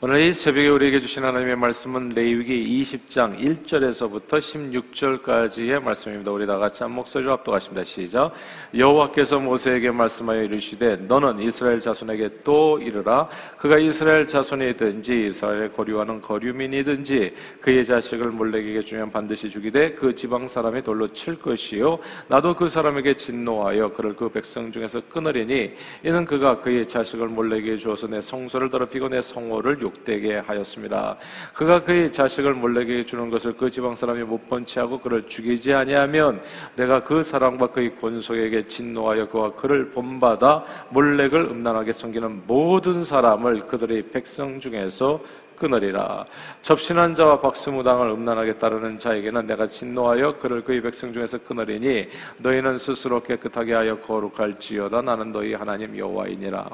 오늘 이 새벽에 우리에게 주신 하나님의 말씀은 레위기 20장 1절에서부터 16절까지의 말씀입니다. 우리 다같이 한 목소리로 합독하십니다. 시작. 여호와께서 모세에게 말씀하여 이르시되 너는 이스라엘 자손에게 또 이르라. 그가 이스라엘 자손이든지 이스라엘에 거류하는 거류민이든지 그의 자식을 몰렉에게 주면 반드시 죽이되 그 지방 사람이 돌로 칠 것이요 나도 그 사람에게 진노하여 그를 그 백성 중에서 끊으리니 이는 그가 그의 자식을 몰렉에게 주어서 내 성소를 더럽히고 내 성호를 욕되게 하였습니다. 그가 그의 자식을 몰렉에게 주는 것을 그 지방 사람이 못 본 채하고 그를 죽이지 아니하면 내가 그 사람과 그의 권속에게 진노하여 그와 그를 본받아 몰렉을 음란하게 섬기는 모든 사람을 그들의 백성 중에서 끊으리라. 접신한 자와 박수무당을 음란하게 따르는 자에게는 내가 진노하여 그를 그의 백성 중에서 끊으리니 너희는 스스로 깨끗하게 하여 거룩할지어다. 나는 너희 하나님 여호와이니라.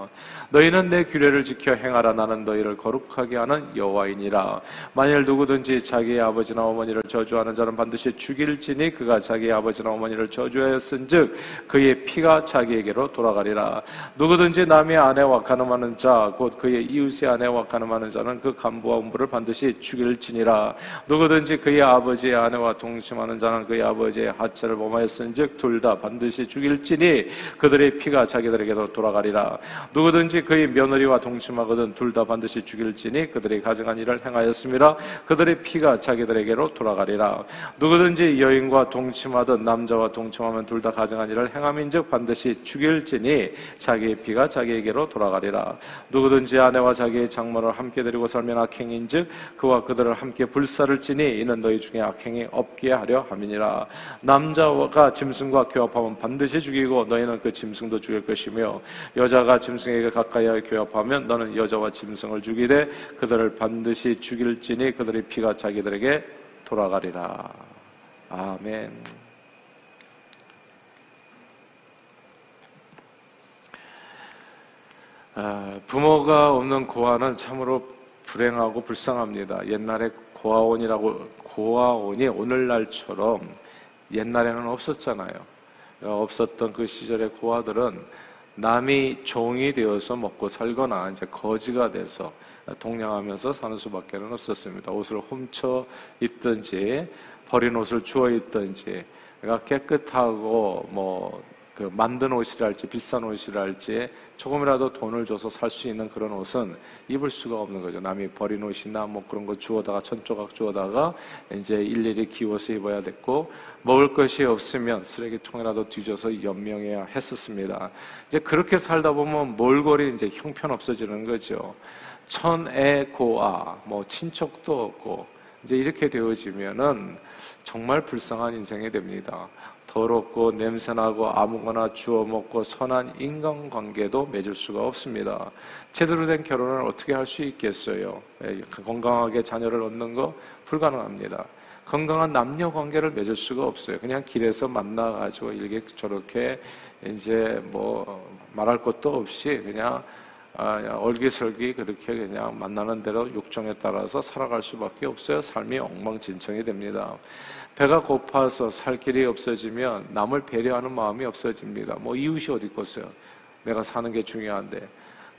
너희는 내 규례를 지켜 행하라. 나는 너희를 거룩하게 하는 여호와이니라. 만일 누구든지 자기의 아버지나 어머니를 저주하는 자는 반드시 죽일지니 그가 자기의 아버지나 어머니를 저주하였은즉 그의 피가 자기에게로 돌아가리라. 누구든지 남의 아내와 간음하는 자 곧 그의 이웃의 아내와 간음하는 자는 그 부와 음부를 반드시 죽일지니라. 누구든지 그의 아버지의 아내와 동침하는 자는 그의 아버지의 하체를 범하였은즉 둘 다 반드시 죽일지니 그들의 피가 자기들에게도 돌아가리라. 누구든지 그의 며느리와 동침하거든 둘 다 반드시 죽일지니 그들이 가증한 일을 행하였음이라. 그들의 피가 자기들에게로 돌아가리라. 누구든지 여인과 동침하든 남자와 동침하면 둘 다 가증한 일을 행함인즉 반드시 죽일지니 자기의 피가 자기에게로 돌아가리라. 누구든지 아내와 자기의 장모를 함께 데리고 살면 악행인즉 그와 그들을 함께 불살을지니 이는 너희 중에 악행이 없게 하려 함이니라. 남자가 짐승과 교합하면 반드시 죽이고 너희는 그 짐승도 죽일 것이며 여자가 짐승에게 가까이하여 교합하면 너는 여자와 짐승을 죽이되 그들을 반드시 죽일지니 그들의 피가 자기들에게 돌아가리라. 아멘. 부모가 없는 고아는 참으로 불행하고 불쌍합니다. 옛날에 고아원이 오늘날처럼 옛날에는 없었잖아요. 없었던 그 시절의 고아들은 남이 종이 되어서 먹고 살거나 이제 거지가 돼서 동냥하면서 사는 수밖에 없었습니다. 옷을 훔쳐 입든지 버린 옷을 주워 입든지 그러니까 깨끗하고 그 만든 옷이랄지 비싼 옷이랄지 조금이라도 돈을 줘서 살 수 있는 그런 옷은 입을 수가 없는 거죠. 남이 버린 옷이나 그런 거 주워다가 천조각 주워다가 이제 일일이 기워서 입어야 됐고 먹을 것이 없으면 쓰레기통이라도 뒤져서 연명해야 했었습니다. 이제 그렇게 살다 보면 몰골이 이제 형편없어지는 거죠. 천애 고아 친척도 없고 이제 이렇게 되어지면은 정말 불쌍한 인생이 됩니다. 더럽고 냄새나고 아무거나 주워먹고 선한 인간관계도 맺을 수가 없습니다. 제대로 된 결혼을 어떻게 할 수 있겠어요? 건강하게 자녀를 얻는 거 불가능합니다. 건강한 남녀관계를 맺을 수가 없어요. 그냥 길에서 만나가지고 이렇게 저렇게 이제 말할 것도 없이 그냥 얼기설기 그렇게 그냥 만나는 대로 욕정에 따라서 살아갈 수밖에 없어요. 삶이 엉망진창이 됩니다. 배가 고파서 살 길이 없어지면 남을 배려하는 마음이 없어집니다. 이웃이 어디 있겠어요? 내가 사는 게 중요한데.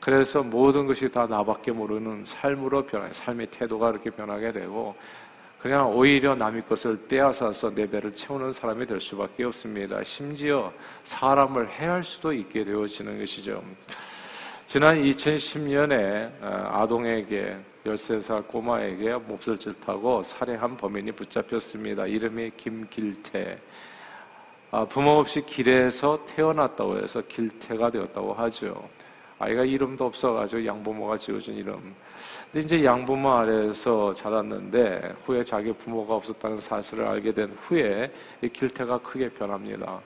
그래서 모든 것이 다 나밖에 모르는 삶으로 변해, 삶의 태도가 이렇게 변하게 되고 그냥 오히려 남의 것을 빼앗아서 내 배를 채우는 사람이 될 수밖에 없습니다. 심지어 사람을 해할 수도 있게 되어지는 것이죠. 지난 2010년에 아동에게 13살 꼬마에게 몹쓸 짓하고 살해한 범인이 붙잡혔습니다. 이름이 김길태. 부모 없이 길에서 태어났다고 해서 길태가 되었다고 하죠. 아이가 이름도 없어가지고 양부모가 지어준 이름. 근데 이제 양부모 아래에서 자랐는데 후에 자기 부모가 없었다는 사실을 알게 된 후에 이 길태가 크게 변합니다.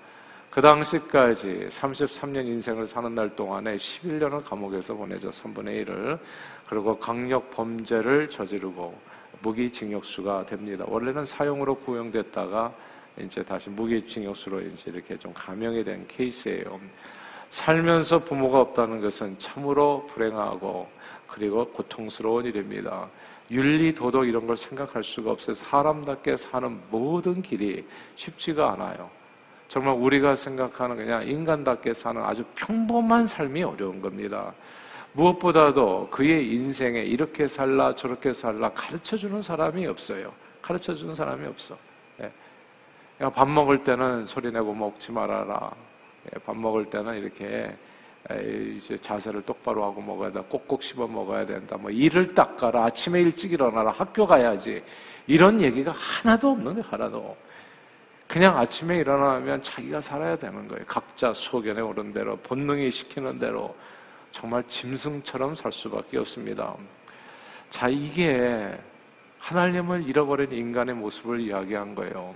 그 당시까지 33년 인생을 사는 날 동안에 11년을 감옥에서 보내죠. 3분의 1을. 그리고 강력 범죄를 저지르고 무기징역수가 됩니다. 원래는 사형으로 구형됐다가 이제 다시 무기징역수로 이제 이렇게 좀 감형이 된 케이스예요. 살면서 부모가 없다는 것은 참으로 불행하고 그리고 고통스러운 일입니다. 윤리, 도덕 이런 걸 생각할 수가 없어요. 사람답게 사는 모든 길이 쉽지가 않아요. 정말 우리가 생각하는 그냥 인간답게 사는 아주 평범한 삶이 어려운 겁니다. 무엇보다도 그의 인생에 이렇게 살라 저렇게 살라 가르쳐주는 사람이 없어요. 가르쳐주는 사람이 없어. 밥 먹을 때는 소리내고 먹지 말아라. 밥 먹을 때는 이렇게 이제 자세를 똑바로 하고 먹어야 된다. 꼭꼭 씹어 먹어야 된다. 뭐 이를 닦아라. 아침에 일찍 일어나라. 학교 가야지. 이런 얘기가 하나도 없는 거예요. 하나도. 그냥 아침에 일어나면 자기가 살아야 되는 거예요. 각자 소견에 오른 대로 본능이 시키는 대로 정말 짐승처럼 살 수밖에 없습니다. 자, 이게 하나님을 잃어버린 인간의 모습을 이야기한 거예요.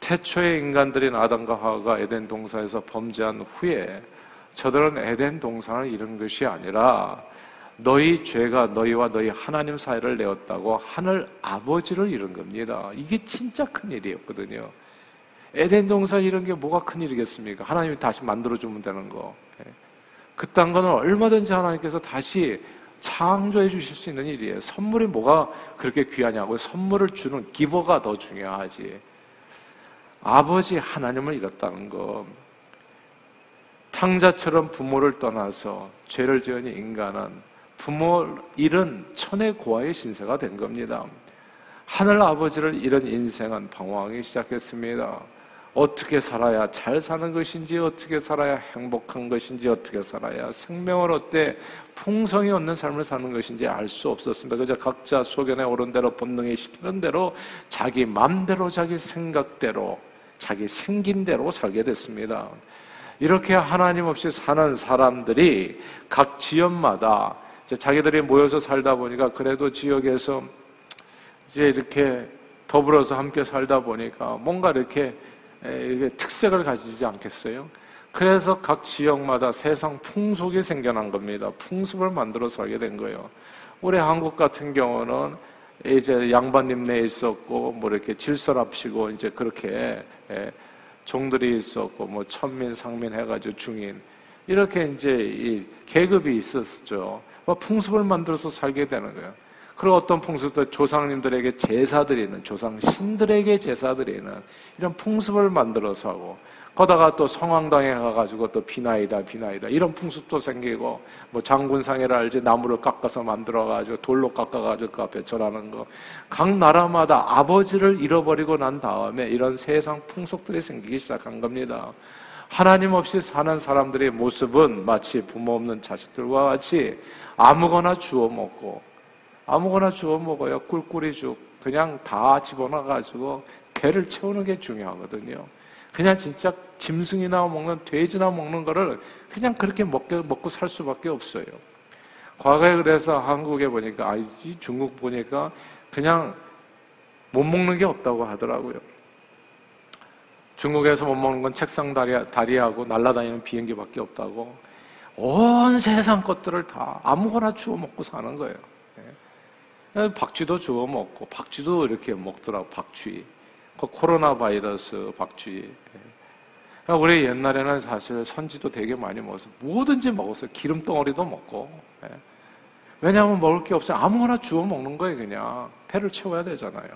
태초의 인간들인 아담과 하와가 에덴 동산에서 범죄한 후에 저들은 에덴 동산을 잃은 것이 아니라 너희 죄가 너희와 너희 하나님 사이를 내었다고 하늘 아버지를 잃은 겁니다. 이게 진짜 큰일이었거든요. 에덴 동산 잃은 게 뭐가 큰일이겠습니까? 하나님이 다시 만들어주면 되는 거. 그딴 거는 얼마든지 하나님께서 다시 창조해 주실 수 있는 일이에요. 선물이 뭐가 그렇게 귀하냐고요. 선물을 주는 기버가 더 중요하지. 아버지 하나님을 잃었다는 거. 탕자처럼 부모를 떠나서 죄를 지은 인간은 부모 잃은 천의 고아의 신세가 된 겁니다. 하늘 아버지를 잃은 인생은 방황하기 시작했습니다. 어떻게 살아야 잘 사는 것인지, 어떻게 살아야 행복한 것인지, 어떻게 살아야 생명을 얻되 풍성이 얻는 삶을 사는 것인지 알 수 없었습니다. 그저 각자 소견에 오른 대로 본능이 시키는 대로 자기 마음대로 자기 생각대로 자기 생긴 대로 살게 됐습니다. 이렇게 하나님 없이 사는 사람들이 각 지역마다 이제 자기들이 모여서 살다 보니까 그래도 지역에서 이제 이렇게 더불어서 함께 살다 보니까 뭔가 이렇게 특색을 가지지 않겠어요? 그래서 각 지역마다 세상 풍속이 생겨난 겁니다. 풍습을 만들어 살게 된 거예요. 우리 한국 같은 경우는 이제 양반님 내에 있었고 뭐 이렇게 질서랍시고 이제 그렇게 종들이 있었고 뭐 천민, 상민 해가지고 중인 이렇게 이제 이 계급이 있었죠. 뭐 풍습을 만들어서 살게 되는 거예요. 그리고 어떤 풍습도 조상님들에게 제사 드리는, 조상신들에게 제사 드리는 이런 풍습을 만들어서 하고 거다가 또 성황당에 가가지고 또 비나이다 이런 풍습도 생기고 뭐 장군상이라 알지 나무를 깎아서 만들어가지고 돌로 깎아가지고 그 앞에 절하는 거. 각 나라마다 아버지를 잃어버리고 난 다음에 이런 세상 풍속들이 생기기 시작한 겁니다. 하나님 없이 사는 사람들의 모습은 마치 부모 없는 자식들과 같이 아무거나 주워 먹고 아무거나 주워 먹어요. 꿀꿀이죽 그냥 다 집어넣어가지고 배를 채우는 게 중요하거든요. 그냥 진짜 짐승이나 먹는 돼지나 먹는 거를 그냥 그렇게 먹고 살 수밖에 없어요. 과거에 그래서 한국에 보니까 아니지 중국 보니까 그냥 못 먹는 게 없다고 하더라고요. 중국에서 못 먹는 건 책상 다리하고 날아다니는 비행기밖에 없다고. 온 세상 것들을 다 아무거나 주워 먹고 사는 거예요. 박쥐도 주워 먹고 박쥐도 이렇게 먹더라고. 박쥐 그 코로나 바이러스 박쥐. 우리 옛날에는 사실 선지도 되게 많이 먹어서 뭐든지 먹었어요. 기름덩어리도 먹고. 왜냐하면 먹을 게 없어요. 아무거나 주워 먹는 거예요. 그냥 배를 채워야 되잖아요.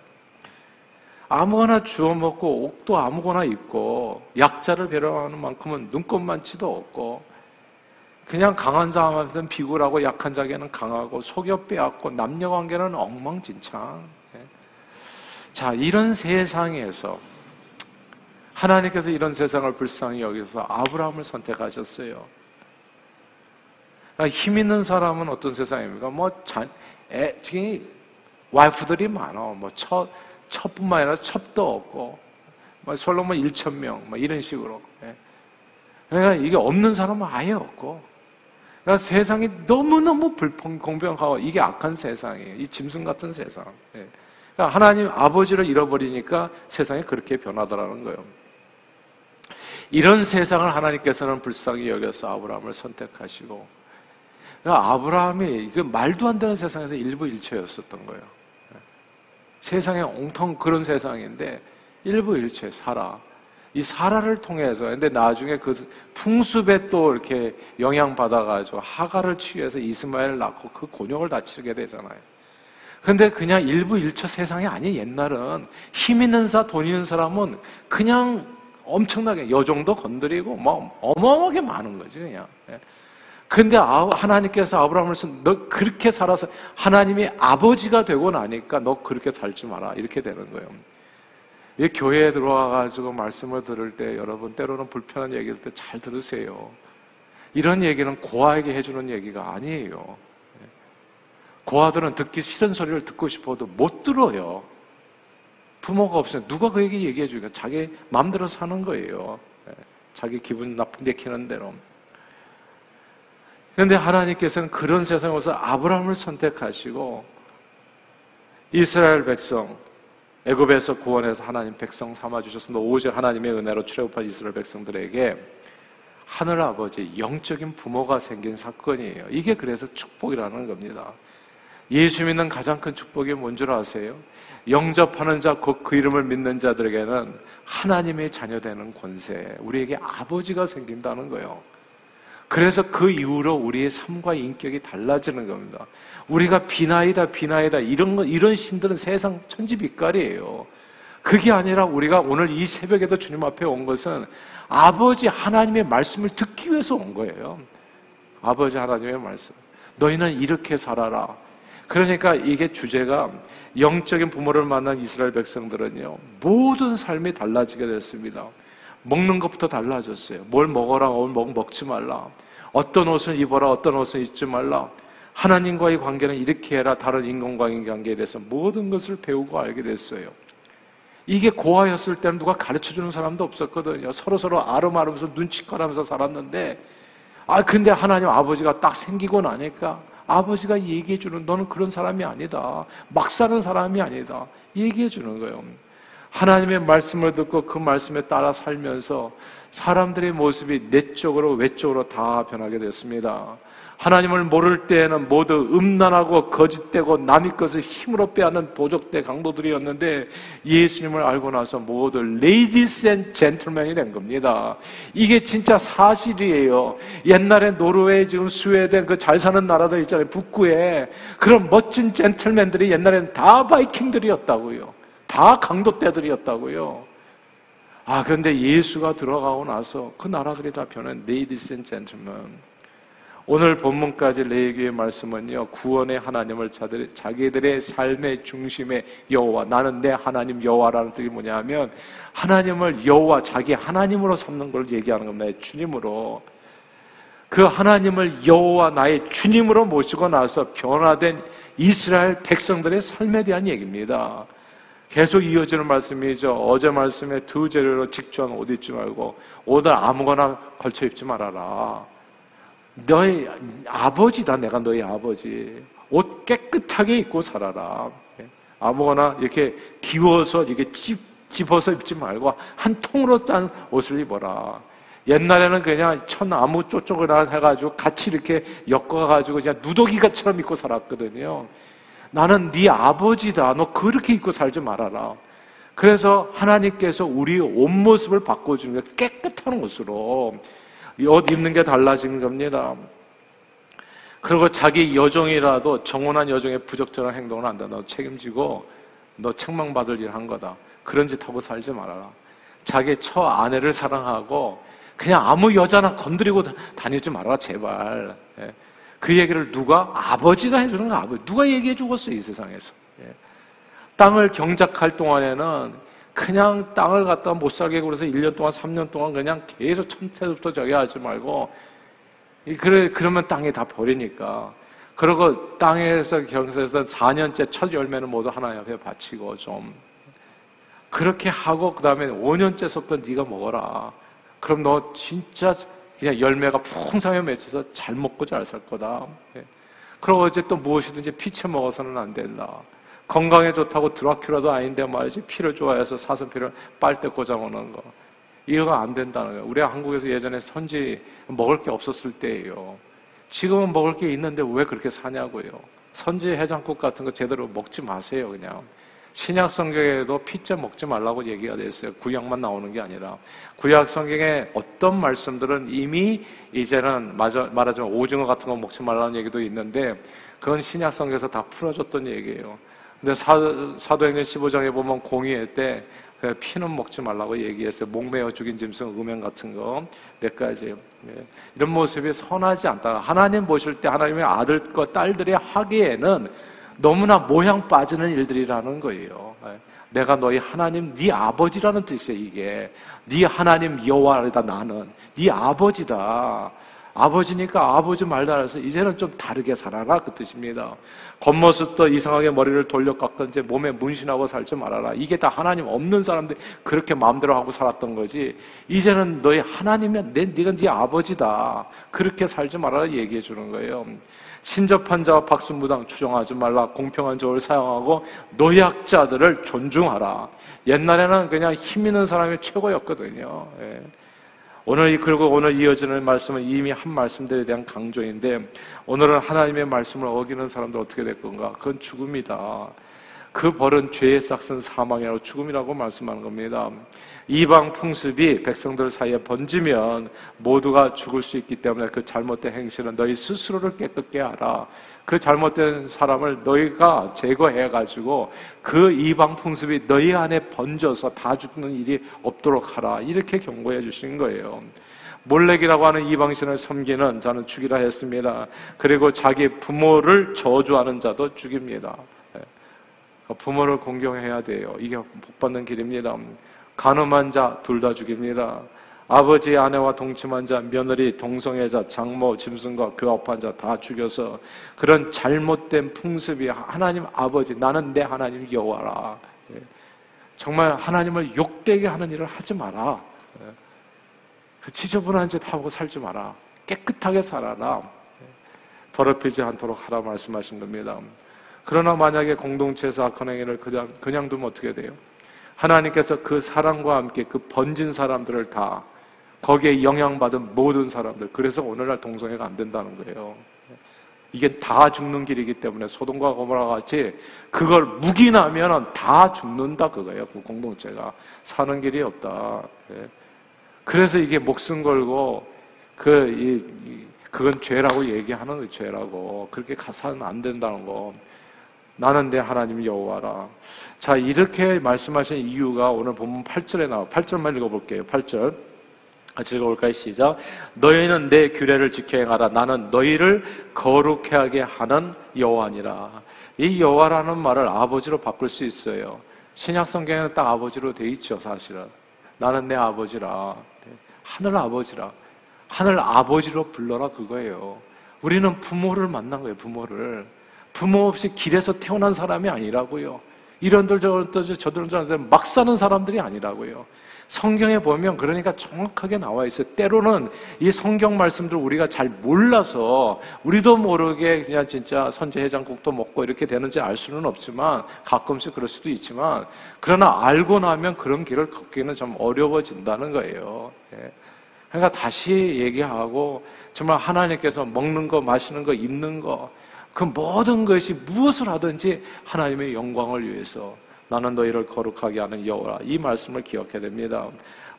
아무거나 주워 먹고 옷도 아무거나 입고 약자를 배려하는 만큼은 눈꼽만치도 없고 그냥 강한 사람한테는 비굴하고 약한 자에게는 강하고 속여 빼앗고 남녀관계는 엉망진창. 자, 이런 세상에서 하나님께서 이런 세상을 불쌍히 여기서 아브라함을 선택하셨어요. 힘 있는 사람은 어떤 세상입니까? 뭐 와이프들이 많아. 뭐 첩뿐만 아니라 첩도 없고 뭐 솔로몬 1,000명 뭐 이런 식으로. 그러니까 이게 없는 사람은 아예 없고. 그러니까 세상이 너무너무 공평하고 이게 악한 세상이에요. 이 짐승 같은 세상. 그러니까 하나님 아버지를 잃어버리니까 세상이 그렇게 변하더라는 거예요. 이런 세상을 하나님께서는 불쌍히 여겨서 아브라함을 선택하시고 그러니까 아브라함이 그 말도 안 되는 세상에서 일부일체였었던 거예요. 세상에 엉텅 그런 세상인데 일부일체 살아. 이 사라를 통해서, 근데 나중에 그 풍습에 또 이렇게 영향받아가지고 하가를 취해서 이스마엘을 낳고 그 곤욕을 다치게 되잖아요. 근데 그냥 일부일처 세상이 아닌 옛날은 힘 있는 돈 있는 사람은 그냥 엄청나게 여종도 건드리고 뭐 어마어마하게 많은 거지, 그냥. 근데 하나님께서 아브라함을 너 그렇게 살아서 하나님이 아버지가 되고 나니까 너 그렇게 살지 마라. 이렇게 되는 거예요. 이 교회에 들어와가지고 말씀을 들을 때 여러분 때로는 불편한 얘기를 때 잘 들으세요. 이런 얘기는 고아에게 해주는 얘기가 아니에요. 고아들은 듣기 싫은 소리를 듣고 싶어도 못 들어요. 부모가 없으면 누가 그 얘기 얘기해 주니까 자기 마음대로 사는 거예요. 자기 기분 내키는 대로. 그런데 하나님께서는 그런 세상에서 아브라함을 선택하시고 이스라엘 백성, 애굽에서 구원해서 하나님 백성 삼아주셨습니다. 오직 하나님의 은혜로 출애굽한 이스라엘 백성들에게 하늘 아버지 영적인 부모가 생긴 사건이에요. 이게 그래서 축복이라는 겁니다. 예수 믿는 가장 큰 축복이 뭔 줄 아세요? 영접하는 자, 곧 그 이름을 믿는 자들에게는 하나님의 자녀되는 권세, 우리에게 아버지가 생긴다는 거예요. 그래서 그 이후로 우리의 삶과 인격이 달라지는 겁니다. 우리가 비나이다 이런 신들은 세상 천지빛깔이에요. 그게 아니라 우리가 오늘 이 새벽에도 주님 앞에 온 것은 아버지 하나님의 말씀을 듣기 위해서 온 거예요. 아버지 하나님의 말씀, 너희는 이렇게 살아라. 그러니까 이게 주제가 영적인 부모를 만난 이스라엘 백성들은요, 모든 삶이 달라지게 됐습니다. 먹는 것부터 달라졌어요. 뭘 먹어라, 뭘 먹지 말라. 어떤 옷을 입어라, 어떤 옷을 입지 말라. 하나님과의 관계는 이렇게 해라. 다른 인간과의 관계에 대해서 모든 것을 배우고 알게 됐어요. 이게 고아였을 때는 누가 가르쳐주는 사람도 없었거든요. 서로서로 아름아름해서 눈치껏 하면서 살았는데, 근데 하나님 아버지가 딱 생기고 나니까 아버지가 얘기해주는, 너는 그런 사람이 아니다. 막 사는 사람이 아니다. 얘기해주는 거예요. 하나님의 말씀을 듣고 그 말씀에 따라 살면서 사람들의 모습이 내적으로 외적으로 다 변하게 되었습니다. 하나님을 모를 때에는 모두 음란하고 거짓되고 남의 것을 힘으로 빼앗는 도적대 강도들이었는데, 예수님을 알고 나서 모두 레이디스 앤 젠틀맨이 된 겁니다. 이게 진짜 사실이에요. 옛날에 노르웨이, 지금 스웨덴 그 잘 사는 나라들 있잖아요. 북구에 그런 멋진 젠틀맨들이 옛날에는 다 바이킹들이었다고요. 다 강도떼들이었다고요. 그런데 예수가 들어가고 나서 그 나라들이 다 변한 레이디스 앤 젠틀맨. 오늘 본문까지 레위기의 말씀은요, 구원의 하나님을 자기들의 삶의 중심에 여호와, 나는 내 하나님 여호와라는 뜻이 뭐냐면 하나님을 여호와, 자기 하나님으로 삼는 걸 얘기하는 겁니다. 주님으로. 그 하나님을 여호와 나의 주님으로 모시고 나서 변화된 이스라엘 백성들의 삶에 대한 얘기입니다. 계속 이어지는 말씀이죠. 어제 말씀에 두 재료로 직조한 옷 입지 말고 옷을 아무거나 걸쳐 입지 말아라. 너희 아버지다, 내가 너희 아버지. 옷 깨끗하게 입고 살아라. 아무거나 이렇게 기워서 이렇게 집어서 입지 말고 한 통으로 짠 옷을 입어라. 옛날에는 그냥 천 아무 쪼쪼그나 해가지고 같이 이렇게 엮어가지고 그냥 누더기가처럼 입고 살았거든요. 나는 네 아버지다. 너 그렇게 입고 살지 말아라. 그래서 하나님께서 우리의 옷모습을 바꿔주는 거예요. 깨끗한 옷으로. 옷 입는 게 달라진 겁니다. 그리고 자기 여종이라도 정혼한 여종의 부적절한 행동은 안 된다. 너 책임지고 너 책망받을 일 한 거다. 그런 짓 하고 살지 말아라. 자기 처 아내를 사랑하고 그냥 아무 여자나 건드리고 다니지 말아라, 제발. 그 얘기를 누가? 아버지가 해주는 거야. 누가 얘기해 주겠어, 이 세상에서. 땅을 경작할 동안에는 그냥 땅을 갖다가 못 살게 그래서 1년 동안, 3년 동안 그냥 계속 천태부터 저기 하지 말고, 그러면 땅이 다 버리니까. 그러고 땅에서 경사에서 4년째 첫 열매는 모두 하나님 앞에 바치고 좀. 그렇게 하고, 그 다음에 5년째 섭도 네가 먹어라. 그럼 너 진짜 그냥 열매가 풍성하게 맺혀서 잘 먹고 잘 살 거다. 그러고 이제 또 무엇이든지 피채 먹어서는 안 된다. 건강에 좋다고 드라큘라도 아닌데 말이지 피를 좋아해서 사슴피를 빨대 꽂아먹는 거, 이거 안 된다는 거예요. 우리 한국에서 예전에 선지 먹을 게 없었을 때예요. 지금은 먹을 게 있는데 왜 그렇게 사냐고요. 선지 해장국 같은 거 제대로 먹지 마세요. 그냥 신약 성경에도 피째 먹지 말라고 얘기가 됐어요. 구약만 나오는 게 아니라 구약 성경에 어떤 말씀들은 이미 이제는 말하자면 오징어 같은 거 먹지 말라는 얘기도 있는데 그건 신약 성경에서 다 풀어줬던 얘기예요. 근데 사도행전 15장에 보면 공의회 때 피는 먹지 말라고 얘기해서 목매어 죽인 짐승, 음행 같은 거 몇 가지. 이런 모습이 선하지 않다. 하나님 보실 때 하나님의 아들과 딸들이 하기에는 너무나 모양 빠지는 일들이라는 거예요. 내가 너희 하나님, 네 아버지라는 뜻이에요. 이게 네 하나님 여호와다. 나는 네 아버지다. 아버지니까 아버지 말 따라서 이제는 좀 다르게 살아라, 그 뜻입니다. 겉모습도 이상하게 머리를 돌려 깎던지 몸에 문신하고 살지 말아라. 이게 다 하나님 없는 사람들이 그렇게 마음대로 하고 살았던 거지. 이제는 너희 하나님이야. 네가 네 아버지다. 그렇게 살지 말아라 얘기해 주는 거예요. 신접한 자와 박수무당 추종하지 말라. 공평한 저울 사용하고 노약자들을 존중하라. 옛날에는 그냥 힘 있는 사람이 최고였거든요. 예. 오늘, 그리고 오늘 이어지는 말씀은 이미 한 말씀들에 대한 강조인데, 오늘은 하나님의 말씀을 어기는 사람들 어떻게 될 건가? 그건 죽음이다. 그 벌은 죄에 싹슨 사망이라고, 죽음이라고 말씀하는 겁니다. 이방 풍습이 백성들 사이에 번지면 모두가 죽을 수 있기 때문에 그 잘못된 행실은 너희 스스로를 깨끗게 하라. 그 잘못된 사람을 너희가 제거해가지고 그 이방 풍습이 너희 안에 번져서 다 죽는 일이 없도록 하라. 이렇게 경고해 주신 거예요. 몰렉이라고 하는 이방신을 섬기는 자는 죽이라 했습니다. 그리고 자기 부모를 저주하는 자도 죽입니다. 부모를 공경해야 돼요. 이게 복받는 길입니다. 간음한 자 둘 다 죽입니다. 아버지, 아내와 동침한 자, 며느리, 동성애자, 장모, 짐승과 교합한 자 다 죽여서 그런 잘못된 풍습이 하나님 아버지, 나는 내 하나님 여호와라. 정말 하나님을 욕되게 하는 일을 하지 마라. 그 지저분한 짓 하고 살지 마라. 깨끗하게 살아라. 더럽히지 않도록 하라 말씀하신 겁니다. 그러나 만약에 공동체에서 악한 행위를 그냥 두면 어떻게 돼요? 하나님께서 그 사랑과 함께 그 번진 사람들을 다, 거기에 영향받은 모든 사람들, 그래서 오늘날 동성애가 안 된다는 거예요. 이게 다 죽는 길이기 때문에 소돔과 고모라 같이 그걸 묵인하면 다 죽는다 그거예요. 그 공동체가 사는 길이 없다. 그래서 이게 목숨 걸고 그건 죄라고 얘기하는 거예요. 죄라고. 그렇게 가서는 안 된다는 거. 나는 내 하나님 여호와라. 자, 이렇게 말씀하신 이유가 오늘 본문 8절에 나와. 8절만 읽어볼게요. 8절 같이 읽어볼까요? 시작. 너희는 내 규례를 지켜 행하라. 나는 너희를 거룩하게 하는 여호와니라. 이 여호와라는 말을 아버지로 바꿀 수 있어요. 신약 성경에는 딱 아버지로 돼 있죠. 사실은 나는 내 아버지라, 하늘 아버지라, 하늘 아버지로 불러라 그거예요. 우리는 부모를 만난 거예요. 부모를. 부모 없이 길에서 태어난 사람이 아니라고요. 이런들 저런들 막 사는 사람들이 아니라고요. 성경에 보면 그러니까 정확하게 나와 있어요. 때로는 이 성경 말씀들 우리가 잘 몰라서 우리도 모르게 그냥 진짜 선제 해장국도 먹고 이렇게 되는지 알 수는 없지만, 가끔씩 그럴 수도 있지만, 그러나 알고 나면 그런 길을 걷기는 참 어려워진다는 거예요. 예. 그러니까 다시 얘기하고, 정말 하나님께서 먹는 거, 마시는 거, 입는 거, 그 모든 것이 무엇을 하든지 하나님의 영광을 위해서 나는 너희를 거룩하게 하는 여호와, 이 말씀을 기억해야 됩니다.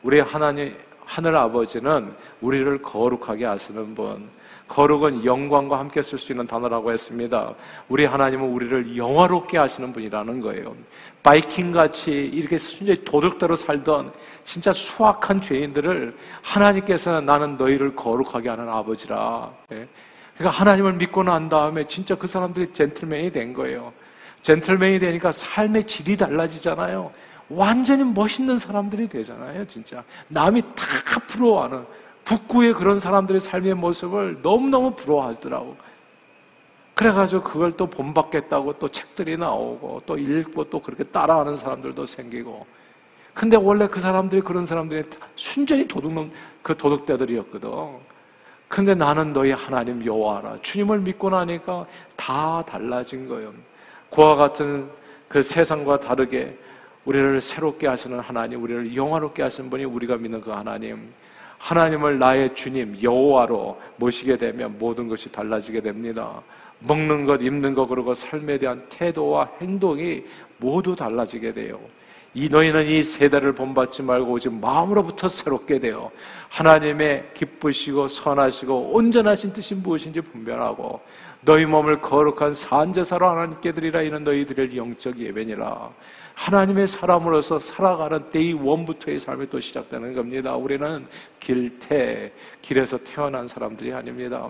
우리 하나님 하늘 아버지는 우리를 거룩하게 하시는 분. 거룩은 영광과 함께 쓸 수 있는 단어라고 했습니다. 우리 하나님은 우리를 영화롭게 하시는 분이라는 거예요. 바이킹같이 이렇게 순전히 도둑대로 살던 진짜 수악한 죄인들을 하나님께서는 나는 너희를 거룩하게 하는 아버지라. 그러니까 하나님을 믿고 난 다음에 진짜 그 사람들이 젠틀맨이 된 거예요. 젠틀맨이 되니까 삶의 질이 달라지잖아요. 완전히 멋있는 사람들이 되잖아요. 진짜 남이 다 부러워하는, 북구의 그런 사람들의 삶의 모습을 너무너무 부러워하더라고. 그래가지고 그걸 또 본받겠다고 또 책들이 나오고 또 읽고 또 그렇게 따라하는 사람들도 생기고. 근데 원래 그 사람들이, 그런 사람들이 순전히 도둑놈, 그 도둑대들이었거든. 근데 나는 너희 하나님 여호와라. 주님을 믿고 나니까 다 달라진 거예요. 그와 같은 그 세상과 다르게 우리를 새롭게 하시는 하나님, 우리를 영화롭게 하시는 분이 우리가 믿는 그 하나님, 하나님을 나의 주님 여호와로 모시게 되면 모든 것이 달라지게 됩니다. 먹는 것, 입는 것, 그리고 삶에 대한 태도와 행동이 모두 달라지게 돼요. 이 너희는 이 세대를 본받지 말고 오직 마음으로부터 새롭게 되어 하나님의 기쁘시고 선하시고 온전하신 뜻이 무엇인지 분별하고 너희 몸을 거룩한 산제사로 하나님께 드리라. 이는 너희 드릴 영적 예배니라. 하나님의 사람으로서 살아가는 때의 원부터의 삶이 또 시작되는 겁니다. 우리는 길태, 길에서 태어난 사람들이 아닙니다.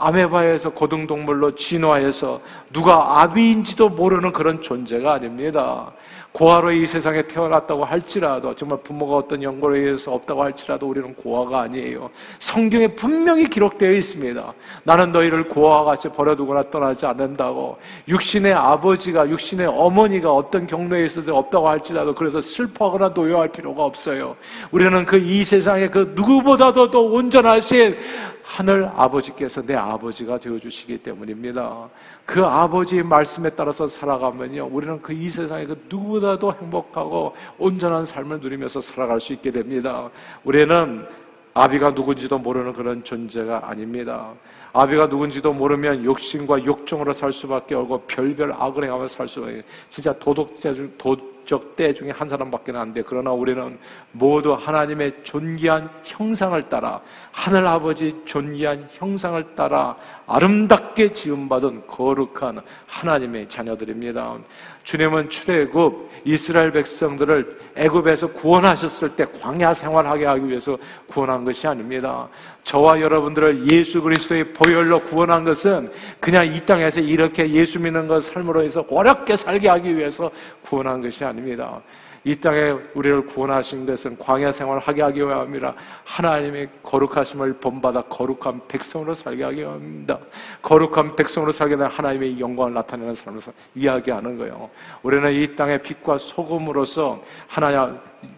아메바에서 고등동물로 진화해서 누가 아비인지도 모르는 그런 존재가 아닙니다. 고아로 이 세상에 태어났다고 할지라도, 정말 부모가 어떤 연고로 의해서 없다고 할지라도 우리는 고아가 아니에요. 성경에 분명히 기록되어 있습니다. 나는 너희를 고아와 같이 버려두거나 떠나지 않는다고. 육신의 아버지가, 육신의 어머니가 어떤 경로에 있어서 없다고 할지라도 그래서 슬퍼하거나 노여할 필요가 없어요. 우리는 그 이 세상에 그 누구보다도 더 온전하신 하늘 아버지께서 내 아버지가 되어주시기 때문입니다. 그 아버지의 말씀에 따라서 살아가면요, 우리는 그 이 세상에 그 누구보다도 행복하고 온전한 삶을 누리면서 살아갈 수 있게 됩니다. 우리는 아비가 누군지도 모르는 그런 존재가 아닙니다. 아비가 누군지도 모르면 욕심과 욕정으로 살 수밖에 없고 별별 악을 행하면서 살 수밖에 없어요. 진짜 도덕적 때 중에 한 사람밖에 안 돼. 그러나 우리는 모두 하나님의 존귀한 형상을 따라, 하늘 아버지 존귀한 형상을 따라 아름답게 지음받은 거룩한 하나님의 자녀들입니다. 주님은 출애굽 이스라엘 백성들을 애굽에서 구원하셨을 때 광야 생활하게 하기 위해서 구원한 것이 아닙니다. 저와 여러분들을 예수 그리스도의 보혈로 구원한 것은 그냥 이 땅에서 이렇게 예수 믿는 것 삶으로 해서 어렵게 살게 하기 위해서 구원한 것이 아닙니다. 이 땅에 우리를 구원하신 것은 광야 생활을 하게 하기 위함이라 하나님의 거룩하심을 본받아 거룩한 백성으로 살게 하기 위함입니다. 거룩한 백성으로 살게 되는 하나님의 영광을 나타내는 사람으로서 이야기하는 거예요. 우리는 이 땅의 빛과 소금으로서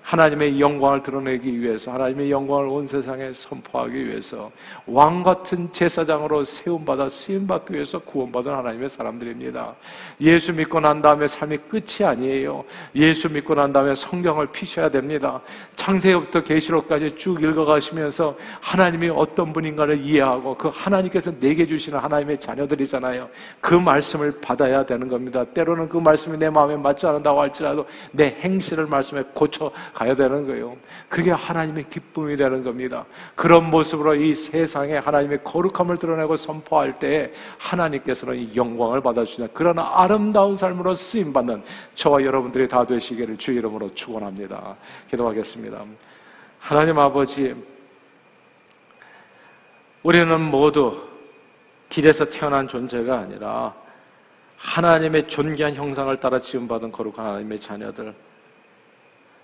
하나님의 영광을 드러내기 위해서, 하나님의 영광을 온 세상에 선포하기 위해서, 왕같은 제사장으로 세움받아 쓰임받기 위해서 구원받은 하나님의 사람들입니다. 예수 믿고 난 다음에 삶이 끝이 아니에요. 예수 믿고 난 다음에 성경을 피셔야 됩니다. 창세기부터 계시록까지 쭉 읽어가시면서 하나님이 어떤 분인가를 이해하고, 그 하나님께서 내게 주시는 하나님의 자녀들이잖아요. 그 말씀을 받아야 되는 겁니다. 때로는 그 말씀이 내 마음에 맞지 않는다고 할지라도 내 행실을 말씀에 고쳐 가야 되는 거예요. 그게 하나님의 기쁨이 되는 겁니다. 그런 모습으로 이 세상에 하나님의 거룩함을 드러내고 선포할 때에 하나님께서는 이 영광을 받아주시는 그런 아름다운 삶으로 쓰임받는 저와 여러분들이 다 되시기를 주의 이름으로 축원합니다. 기도하겠습니다. 하나님 아버지, 우리는 모두 길에서 태어난 존재가 아니라 하나님의 존귀한 형상을 따라 지음받은 거룩한 하나님의 자녀들,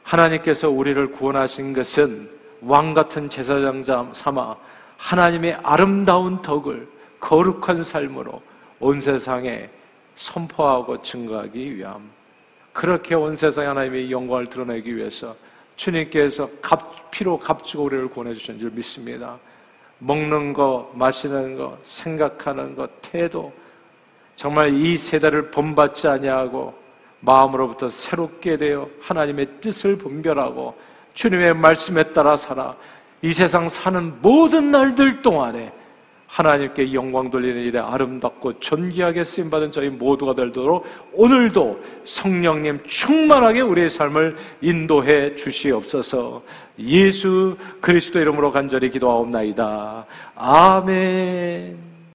하나님께서 우리를 구원하신 것은 왕같은 제사장 삼아 하나님의 아름다운 덕을 거룩한 삶으로 온 세상에 선포하고 증거하기 위함. 그렇게 온 세상에 하나님의 영광을 드러내기 위해서 주님께서 피로 값주고 우리를 구원해 주신 줄 믿습니다. 먹는 거, 마시는 거, 생각하는 거, 태도, 정말 이 세대를 본받지 아니하고 마음으로부터 새롭게 되어 하나님의 뜻을 분별하고 주님의 말씀에 따라 살아 이 세상 사는 모든 날들 동안에 하나님께 영광 돌리는 일에 아름답고 존귀하게 쓰임받은 저희 모두가 되도록 오늘도 성령님 충만하게 우리의 삶을 인도해 주시옵소서. 예수 그리스도 이름으로 간절히 기도하옵나이다. 아멘.